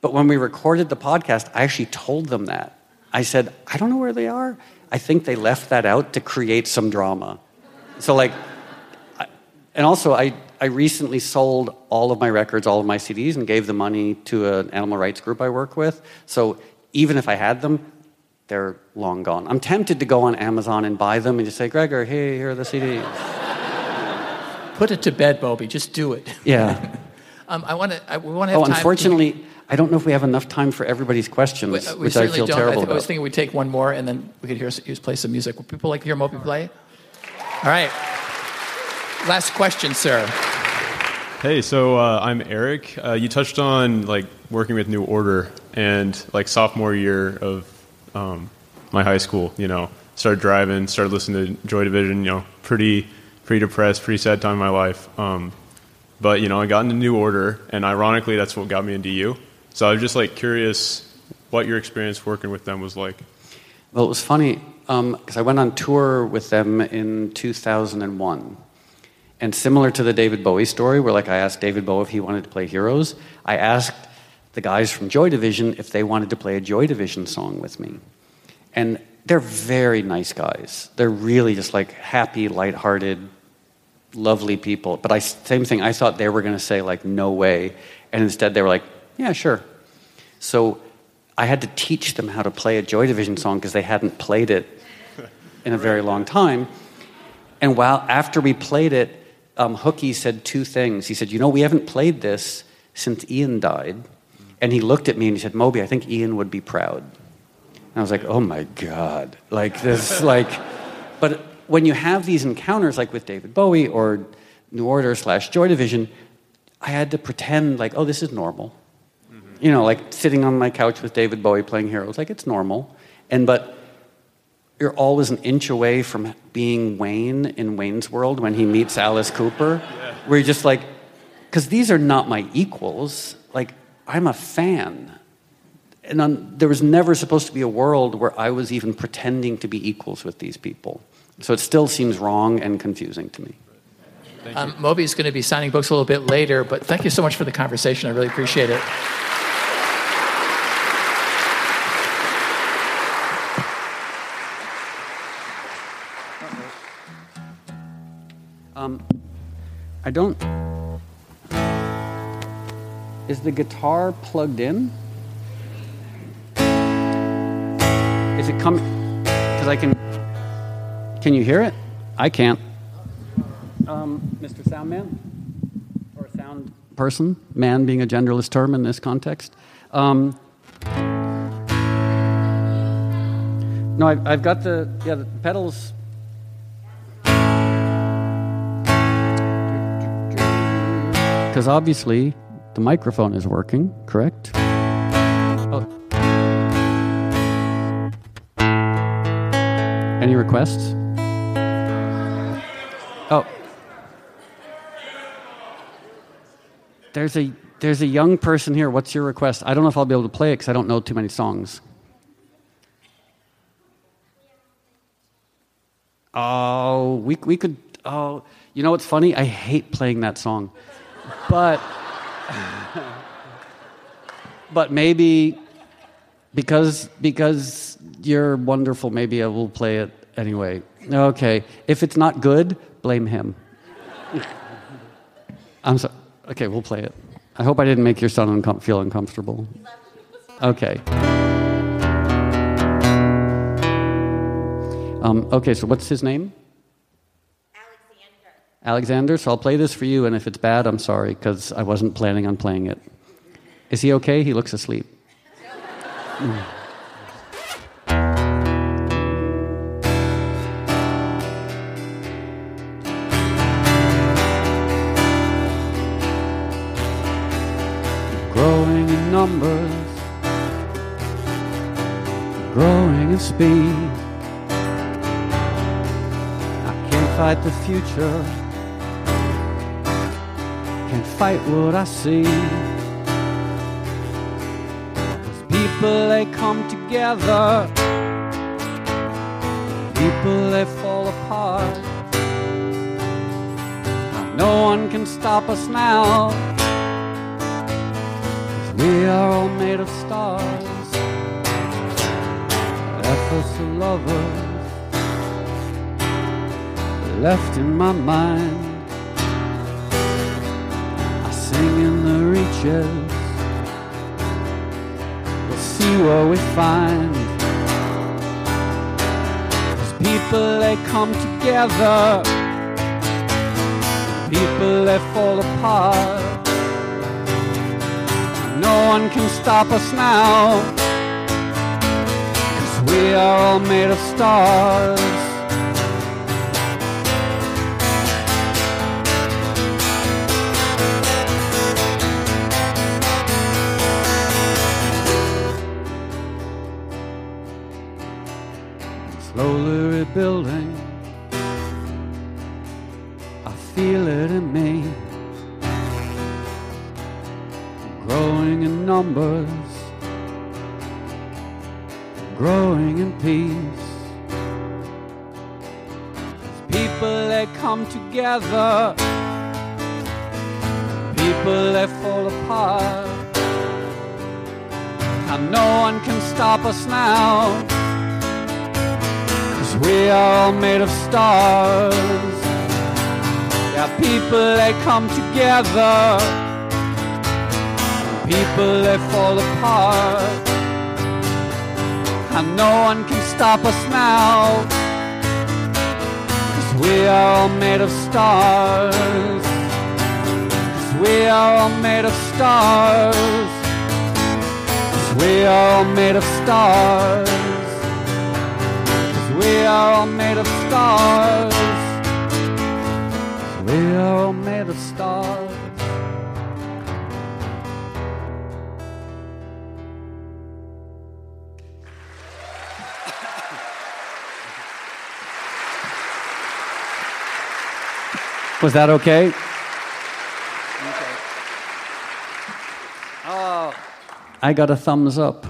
But when we recorded the podcast, I actually told them that. I said, I don't know where they are. I think they left that out to create some drama. So, like, I, and also I, I recently sold all of my records, all of my C Ds, and gave the money to an animal rights group I work with. So even if I had them, they're long gone. I'm tempted to go on Amazon and buy them and just say, Gregor, hey, here are the C Ds. Put it to bed, Bobby. Just do it. Yeah. um, I want to. We want to. Oh, time unfortunately. To... I don't know if we have enough time for everybody's questions, we, we which I feel don't. terrible I th- about. I was thinking we'd take one more, and then we could hear us play some music. Would people like to hear Moby play? All right. Last question, sir. Hey, so uh, I'm Eric. Uh, you touched on, like, working with New Order and, like, sophomore year of um, my high school, you know. started driving, started listening to Joy Division, you know, pretty pretty depressed, pretty sad time in my life. Um, but, you know, I got into New Order, and ironically, that's what got me into you. So I was just, like, curious what your experience working with them was like. Well, it was funny, because um, I went on tour with them in two thousand one. And similar to the David Bowie story, where, like, I asked David Bowie if he wanted to play Heroes, I asked the guys from Joy Division if they wanted to play a Joy Division song with me. And they're very nice guys. They're really just, like, happy, lighthearted, lovely people. But I, same thing, I thought they were going to say, like, no way. And instead they were like, yeah, sure. So I had to teach them how to play a Joy Division song because they hadn't played it in a very long time. And while after we played it, um, Hookie said two things. He said, you know, we haven't played this since Ian died. And he looked at me and he said, Moby, I think Ian would be proud. And I was like, oh my God. Like this, like, but when you have these encounters like with David Bowie or New Order slash Joy Division, I had to pretend like, oh, this is normal. You know, like sitting on my couch with David Bowie playing Heroes, like it's normal. And but you're always an inch away from being Wayne in Wayne's World when he meets Alice Cooper, yeah. Where you're just like, because these are not my equals. Like, I'm a fan. And on, there was never supposed to be a world where I was even pretending to be equals with these people. So it still seems wrong and confusing to me. Um, Moby's going to be signing books a little bit later, but thank you so much for the conversation. I really appreciate it. Um, I don't... Is the guitar plugged in? Is it coming? Because I can... Can you hear it? I can't. Um, Mister Soundman? Or sound person? Man being a genderless term in this context. Um, no, I've, I've got the... Yeah, the pedals... Because obviously the microphone is working, correct? Oh. Any requests? Oh. There's a there's a young person here. What's your request? I don't know if I'll be able to play it because I don't know too many songs. Oh, we we could. Oh, you know what's funny? I hate playing that song. But but maybe because because you're wonderful, maybe I will play it anyway. Okay. If it's not good, blame him. I'm sorry. Okay, we'll play it. I hope I didn't make your son uncom- feel uncomfortable. Okay. Um, okay, so what's his name? Alexander, so I'll play this for you, and if it's bad, I'm sorry, because I wasn't planning on playing it. Is he okay? He looks asleep. Mm. Growing in numbers, growing in speed. I can't fight the future. Can't fight what I see. Those people, they come together. People, they fall apart. Now, no one can stop us now. 'Cause we are all made of stars. Efforts of lovers left in my mind. In the reaches, we'll see what we find. 'Cause people, they come together, people, they fall apart. No one can stop us now, 'cause we are all made of stars. slowly rebuilding. I feel it in me, growing in numbers, growing in peace. It's people that come together, people that fall apart. And no one can stop us now, 'cause we are all made of stars. There are people that come together, people that fall apart. And no one can stop us now, 'cause we are all made of stars. 'Cause we are all made of stars. We are all made of stars. 'Cause we are all made of stars. 'Cause we are all made of stars. Was that okay? I got a thumbs up.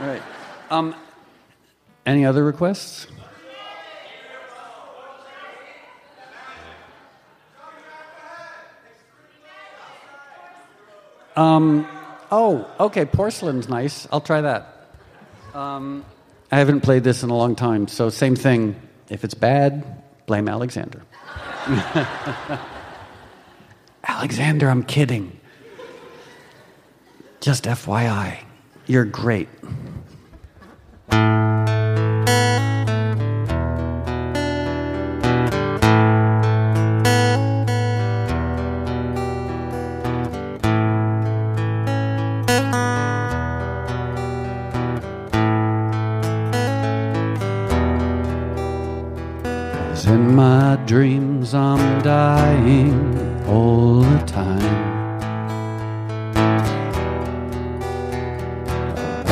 All right. Um, any other requests? Um, oh, okay. Porcelain's nice. I'll try that. Um, I haven't played this in a long time, so same thing. If it's bad, blame Alexander. Alexander, I'm kidding. Just F Y I, you're great. As in my dreams, I'm dying all the time.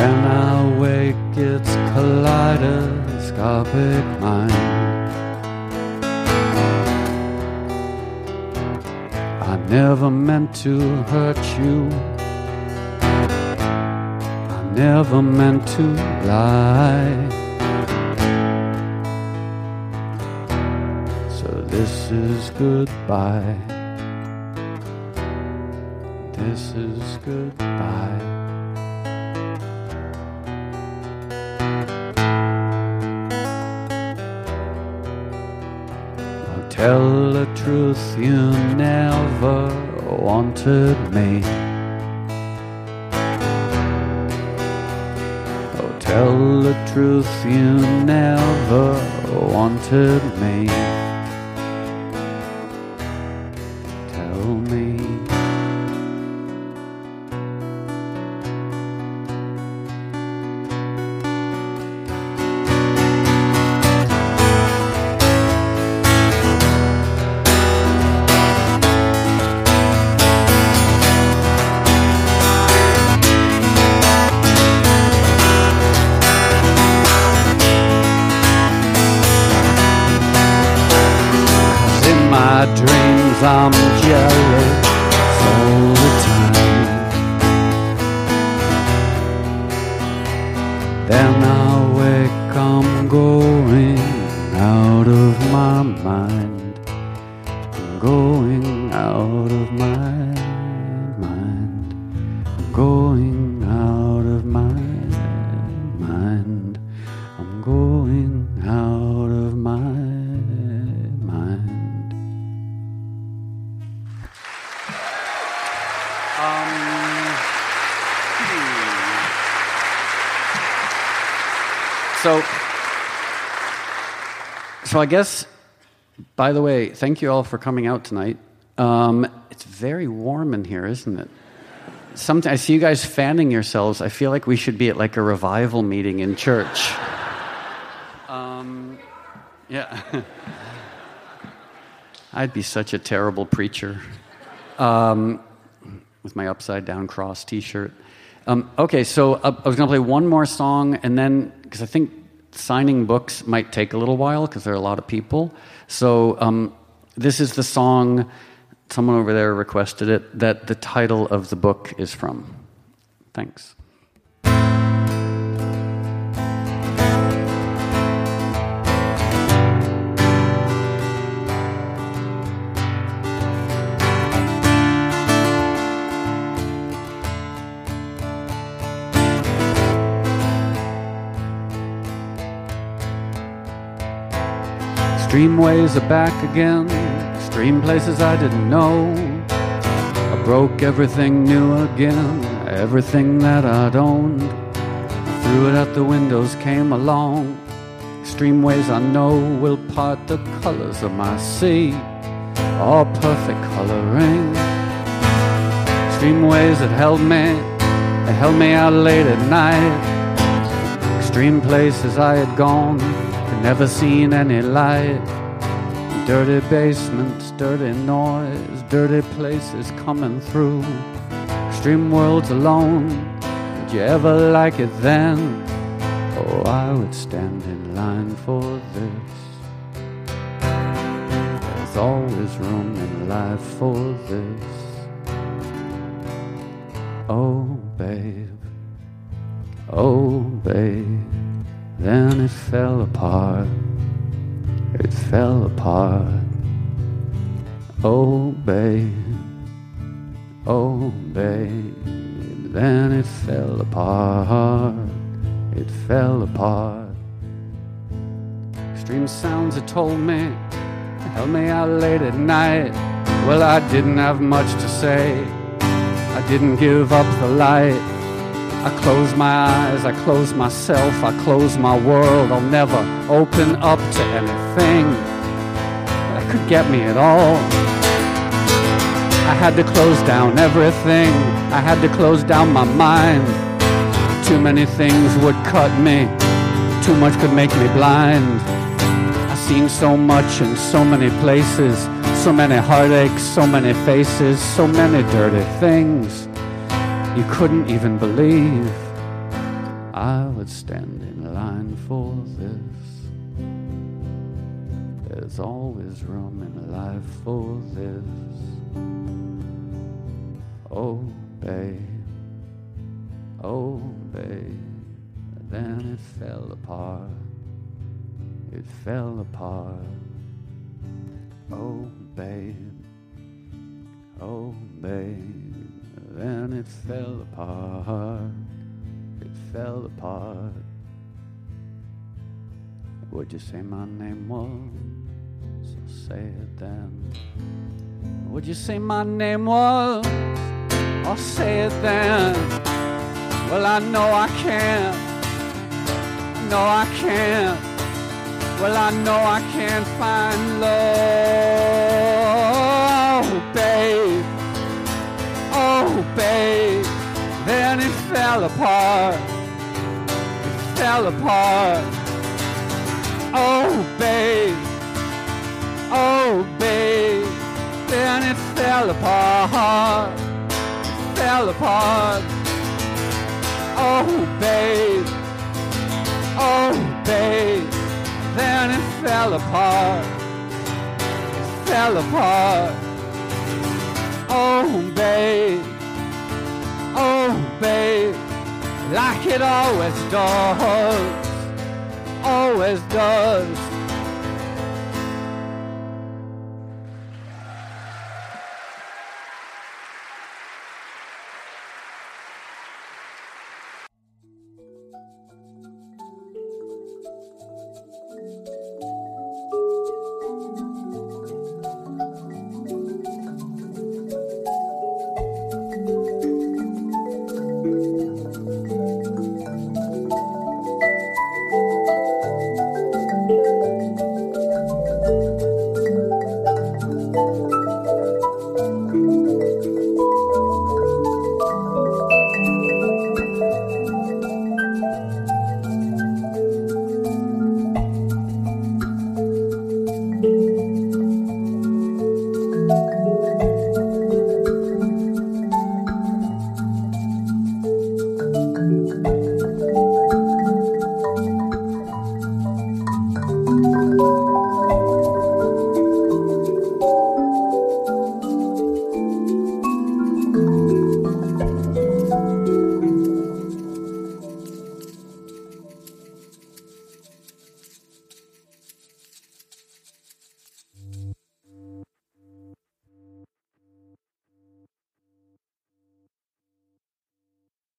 When I wake, it's kaleidoscopic mind. I never meant to hurt you. I never meant to lie. So this is goodbye. This is goodbye. Tell the truth, you never wanted me. Oh, tell the truth, you never wanted me. Tell me. I'm jealous all the time. Then I wake, I'm going out of my mind. I'm going out of my mind. I'm going out of my mind. I'm going out of my mind. So, so I guess, by the way, thank you all for coming out tonight. Um, it's very warm in here, isn't it? Somet- I see you guys fanning yourselves. I feel like we should be at like a revival meeting in church. Um, yeah. I'd be such a terrible preacher um, with my upside-down cross T-shirt. Um, okay, so I, I was going to play one more song, and then, because I think signing books might take a little while because there are a lot of people. So um, this is the song, someone over there requested it, that the title of the book is from. Thanks. Streamways are back again, stream places I didn't know. I broke everything new again, everything that I'd owned. I threw it out the windows, came along. Streamways I know will part the colors of my sea, all perfect coloring. Streamways that held me, it held me out late at night. Extreme places I had gone, never seen any light. Dirty basements, dirty noise, dirty places coming through. Extreme worlds alone, did you ever like it then? Oh, I would stand in line for this. There's always room in life for this. Oh, babe, oh, babe. Then it fell apart, it fell apart. Oh, babe, oh, babe. Then it fell apart, it fell apart. Extreme sounds had told me, held me out late at night. Well, I didn't have much to say, I didn't give up the light. I close my eyes, I close myself, I close my world. I'll never open up to anything that could get me at all. I had to close down everything, I had to close down my mind. Too many things would cut me, too much could make me blind. I've seen so much in so many places, so many heartaches, so many faces, so many dirty things you couldn't even believe. I would stand in line for this. There's always room in life for this. Oh, babe, oh, babe. Then it fell apart, it fell apart. Oh, babe, oh, babe. Then it fell apart, it fell apart. Would you say my name was? So say it then. Would you say my name was? Or say it then. Well, I know I can't. No, I can't. Well, I know I can't find love, babe. Oh, babe, then it fell apart, it fell apart. Oh, babe, oh, babe, then it fell apart, it fell apart. Oh, babe, oh, babe, then it fell apart, it fell apart. Oh, babe, oh, babe, like it always does, always does.